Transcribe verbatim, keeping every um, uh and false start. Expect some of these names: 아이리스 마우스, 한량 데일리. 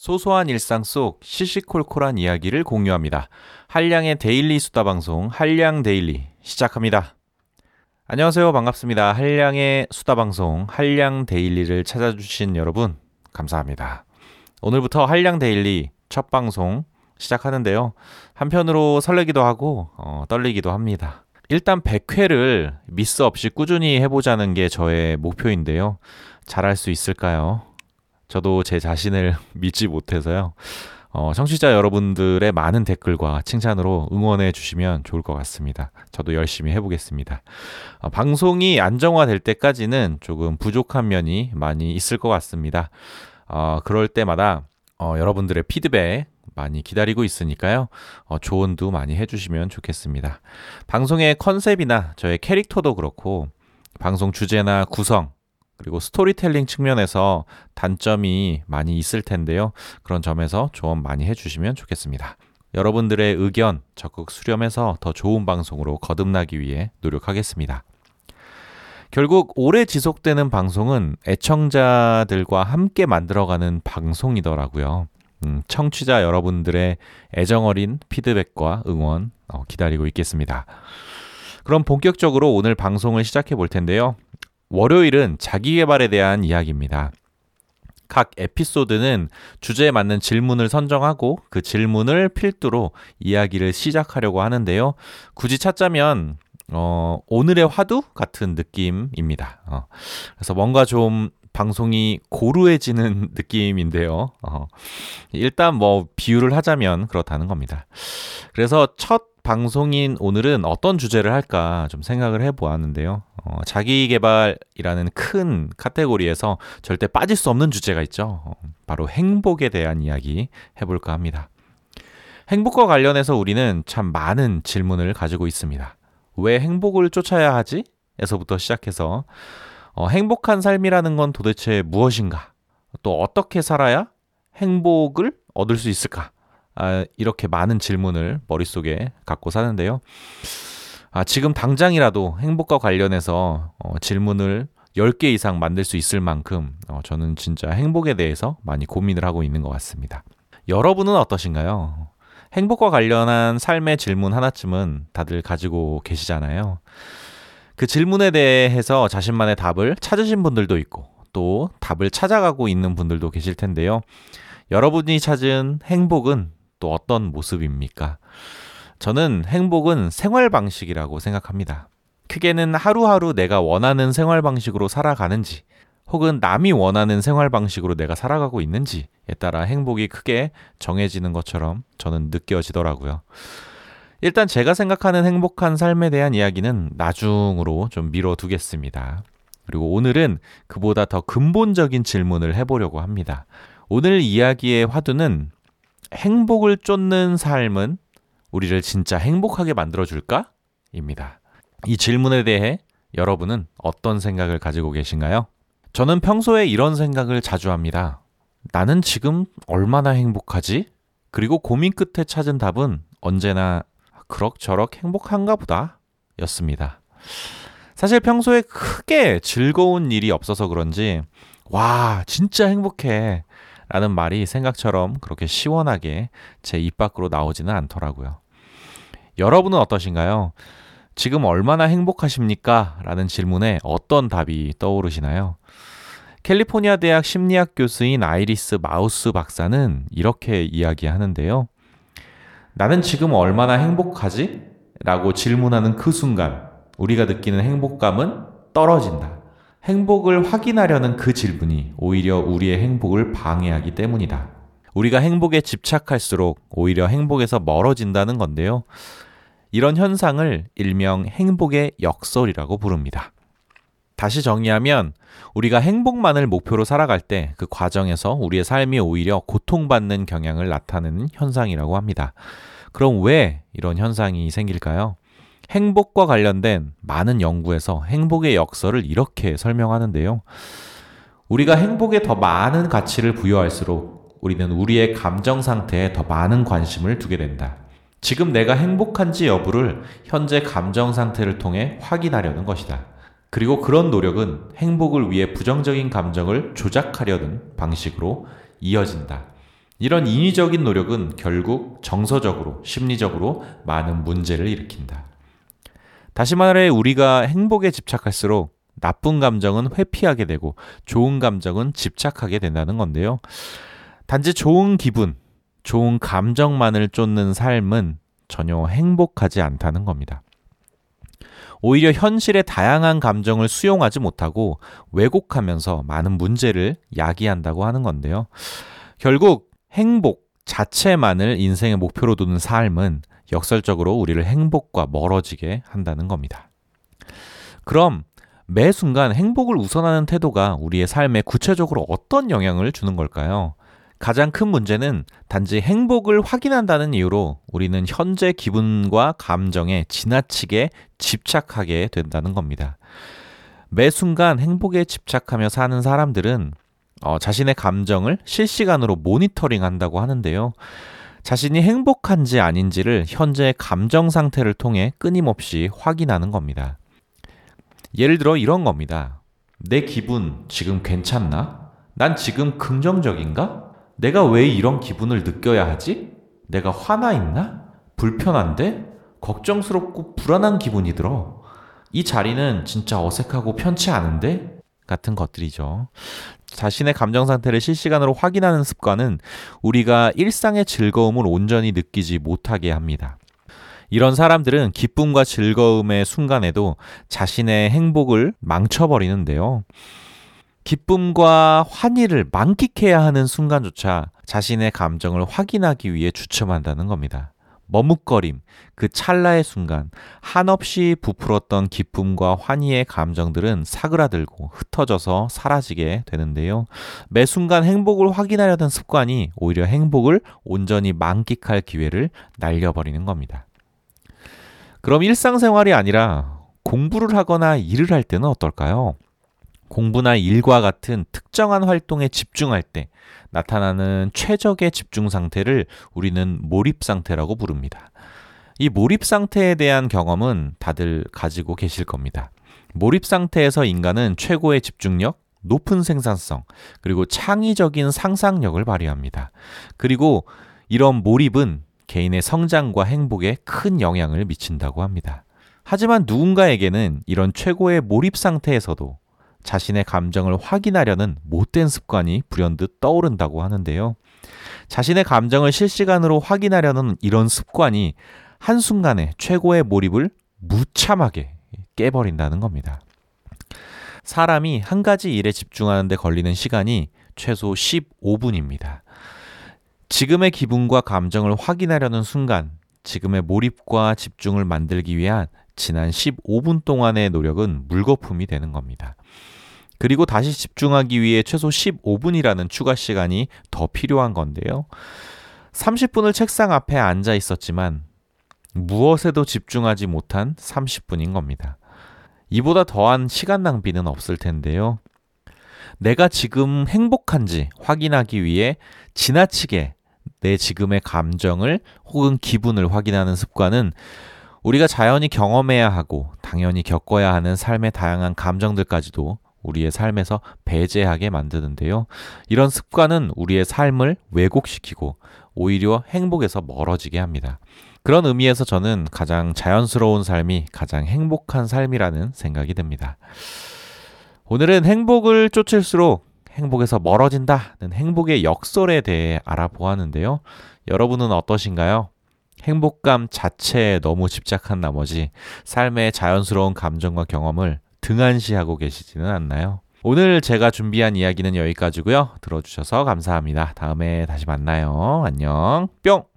소소한 일상 속 시시콜콜한 이야기를 공유합니다. 한량의 데일리 수다 방송 한량 데일리 시작합니다. 안녕하세요. 반갑습니다. 한량의 수다 방송 한량 데일리를 찾아주신 여러분 감사합니다. 오늘부터 한량 데일리 첫 방송 시작하는데요. 한편으로 설레기도 하고 어, 떨리기도 합니다. 일단 백 회를 미스 없이 꾸준히 해보자는 게 저의 목표인데요. 잘할 수 있을까요? 저도 제 자신을 믿지 못해서요. 어, 청취자 여러분들의 많은 댓글과 칭찬으로 응원해 주시면 좋을 것 같습니다. 저도 열심히 해보겠습니다. 어, 방송이 안정화될 때까지는 조금 부족한 면이 많이 있을 것 같습니다. 어, 그럴 때마다 어, 여러분들의 피드백 많이 기다리고 있으니까요. 어, 조언도 많이 해주시면 좋겠습니다. 방송의 컨셉이나 저의 캐릭터도 그렇고 방송 주제나 구성 그리고 스토리텔링 측면에서 단점이 많이 있을 텐데요. 그런 점에서 조언 많이 해주시면 좋겠습니다. 여러분들의 의견 적극 수렴해서 더 좋은 방송으로 거듭나기 위해 노력하겠습니다. 결국 오래 지속되는 방송은 애청자들과 함께 만들어가는 방송이더라고요. 음, 청취자 여러분들의 애정어린 피드백과 응원 어, 기다리고 있겠습니다. 그럼 본격적으로 오늘 방송을 시작해 볼 텐데요. 월요일은 자기계발에 대한 이야기입니다. 각 에피소드는 주제에 맞는 질문을 선정하고 그 질문을 필두로 이야기를 시작하려고 하는데요. 굳이 찾자면 어, 오늘의 화두 같은 느낌입니다. 어, 그래서 뭔가 좀 방송이 고루해지는 느낌인데요. 어, 일단 뭐 비유를 하자면 그렇다는 겁니다. 그래서 첫 방송인 오늘은 어떤 주제를 할까 좀 생각을 해보았는데요. 어, 자기계발이라는 큰 카테고리에서 절대 빠질 수 없는 주제가 있죠. 어, 바로 행복에 대한 이야기 해볼까 합니다. 행복과 관련해서 우리는 참 많은 질문을 가지고 있습니다. 왜 행복을 쫓아야 하지? 에서부터 시작해서 어, 행복한 삶이라는 건 도대체 무엇인가? 또 어떻게 살아야 행복을 얻을 수 있을까? 아, 이렇게 많은 질문을 머릿속에 갖고 사는데요. 아, 지금 당장이라도 행복과 관련해서 어, 질문을 열 개 이상 만들 수 있을 만큼 어, 저는 진짜 행복에 대해서 많이 고민을 하고 있는 것 같습니다. 여러분은 어떠신가요? 행복과 관련한 삶의 질문 하나쯤은 다들 가지고 계시잖아요. 그 질문에 대해서 자신만의 답을 찾으신 분들도 있고 또 답을 찾아가고 있는 분들도 계실 텐데요. 여러분이 찾은 행복은 또 어떤 모습입니까? 저는 행복은 생활 방식이라고 생각합니다. 크게는 하루하루 내가 원하는 생활 방식으로 살아가는지 혹은 남이 원하는 생활 방식으로 내가 살아가고 있는지에 따라 행복이 크게 정해지는 것처럼 저는 느껴지더라고요. 일단 제가 생각하는 행복한 삶에 대한 이야기는 나중으로 좀 미뤄두겠습니다. 그리고 오늘은 그보다 더 근본적인 질문을 해보려고 합니다. 오늘 이야기의 화두는 행복을 쫓는 삶은 우리를 진짜 행복하게 만들어줄까? 입니다. 이 질문에 대해 여러분은 어떤 생각을 가지고 계신가요? 저는 평소에 이런 생각을 자주 합니다. 나는 지금 얼마나 행복하지? 그리고 고민 끝에 찾은 답은 언제나 그럭저럭 행복한가 보다 였습니다. 사실 평소에 크게 즐거운 일이 없어서 그런지 와 진짜 행복해 라는 말이 생각처럼 그렇게 시원하게 제 입 밖으로 나오지는 않더라고요. 여러분은 어떠신가요? 지금 얼마나 행복하십니까? 라는 질문에 어떤 답이 떠오르시나요? 캘리포니아 대학 심리학 교수인 아이리스 마우스 박사는 이렇게 이야기하는데요. 나는 지금 얼마나 행복하지? 라고 질문하는 그 순간 우리가 느끼는 행복감은 떨어진다. 행복을 확인하려는 그 질문이 오히려 우리의 행복을 방해하기 때문이다. 우리가 행복에 집착할수록 오히려 행복에서 멀어진다는 건데요. 이런 현상을 일명 행복의 역설이라고 부릅니다. 다시 정리하면 우리가 행복만을 목표로 살아갈 때 그 과정에서 우리의 삶이 오히려 고통받는 경향을 나타내는 현상이라고 합니다. 그럼 왜 이런 현상이 생길까요? 행복과 관련된 많은 연구에서 행복의 역설을 이렇게 설명하는데요. 우리가 행복에 더 많은 가치를 부여할수록 우리는 우리의 감정 상태에 더 많은 관심을 두게 된다. 지금 내가 행복한지 여부를 현재 감정 상태를 통해 확인하려는 것이다. 그리고 그런 노력은 행복을 위해 부정적인 감정을 조작하려는 방식으로 이어진다. 이런 인위적인 노력은 결국 정서적으로, 심리적으로 많은 문제를 일으킨다. 다시 말해 우리가 행복에 집착할수록 나쁜 감정은 회피하게 되고 좋은 감정은 집착하게 된다는 건데요. 단지 좋은 기분, 좋은 감정만을 쫓는 삶은 전혀 행복하지 않다는 겁니다. 오히려 현실의 다양한 감정을 수용하지 못하고 왜곡하면서 많은 문제를 야기한다고 하는 건데요. 결국 행복 자체만을 인생의 목표로 두는 삶은 역설적으로 우리를 행복과 멀어지게 한다는 겁니다. 그럼 매 순간 행복을 우선하는 태도가 우리의 삶에 구체적으로 어떤 영향을 주는 걸까요? 가장 큰 문제는 단지 행복을 확인한다는 이유로 우리는 현재 기분과 감정에 지나치게 집착하게 된다는 겁니다. 매 순간 행복에 집착하며 사는 사람들은 어, 자신의 감정을 실시간으로 모니터링한다고 하는데요. 자신이 행복한지 아닌지를 현재의 감정 상태를 통해 끊임없이 확인하는 겁니다. 예를 들어 이런 겁니다. 내 기분 지금 괜찮나? 난 지금 긍정적인가? 내가 왜 이런 기분을 느껴야 하지? 내가 화나 있나? 불편한데? 걱정스럽고 불안한 기분이 들어. 이 자리는 진짜 어색하고 편치 않은데? 같은 것들이죠. 자신의 감정 상태를 실시간으로 확인하는 습관은 우리가 일상의 즐거움을 온전히 느끼지 못하게 합니다. 이런 사람들은 기쁨과 즐거움의 순간에도 자신의 행복을 망쳐버리는데요. 기쁨과 환희를 만끽해야 하는 순간조차 자신의 감정을 확인하기 위해 주춤한다는 겁니다. 머뭇거림, 그 찰나의 순간, 한없이 부풀었던 기쁨과 환희의 감정들은 사그라들고 흩어져서 사라지게 되는데요. 매 순간 행복을 확인하려던 습관이 오히려 행복을 온전히 만끽할 기회를 날려버리는 겁니다. 그럼 일상생활이 아니라 공부를 하거나 일을 할 때는 어떨까요? 공부나 일과 같은 특정한 활동에 집중할 때 나타나는 최적의 집중 상태를 우리는 몰입 상태라고 부릅니다. 이 몰입 상태에 대한 경험은 다들 가지고 계실 겁니다. 몰입 상태에서 인간은 최고의 집중력, 높은 생산성, 그리고 창의적인 상상력을 발휘합니다. 그리고 이런 몰입은 개인의 성장과 행복에 큰 영향을 미친다고 합니다. 하지만 누군가에게는 이런 최고의 몰입 상태에서도 자신의 감정을 확인하려는 못된 습관이 불현듯 떠오른다고 하는데요. 자신의 감정을 실시간으로 확인하려는 이런 습관이 한순간에 최고의 몰입을 무참하게 깨버린다는 겁니다. 사람이 한 가지 일에 집중하는 데 걸리는 시간이 최소 십오 분입니다. 지금의 기분과 감정을 확인하려는 순간, 지금의 몰입과 집중을 만들기 위한 지난 십오 분 동안의 노력은 물거품이 되는 겁니다. 그리고 다시 집중하기 위해 최소 십오 분이라는 추가 시간이 더 필요한 건데요. 삼십 분을 책상 앞에 앉아 있었지만 무엇에도 집중하지 못한 삼십 분인 겁니다. 이보다 더한 시간 낭비는 없을 텐데요. 내가 지금 행복한지 확인하기 위해 지나치게 내 지금의 감정을 혹은 기분을 확인하는 습관은 우리가 자연히 경험해야 하고 당연히 겪어야 하는 삶의 다양한 감정들까지도 우리의 삶에서 배제하게 만드는데요. 이런 습관은 우리의 삶을 왜곡시키고 오히려 행복에서 멀어지게 합니다. 그런 의미에서 저는 가장 자연스러운 삶이 가장 행복한 삶이라는 생각이 듭니다. 오늘은 행복을 쫓을수록 행복에서 멀어진다는 행복의 역설에 대해 알아보았는데요. 여러분은 어떠신가요? 행복감 자체에 너무 집착한 나머지 삶의 자연스러운 감정과 경험을 등한시하고 계시지는 않나요? 오늘 제가 준비한 이야기는 여기까지고요. 들어주셔서 감사합니다. 다음에 다시 만나요. 안녕. 뿅!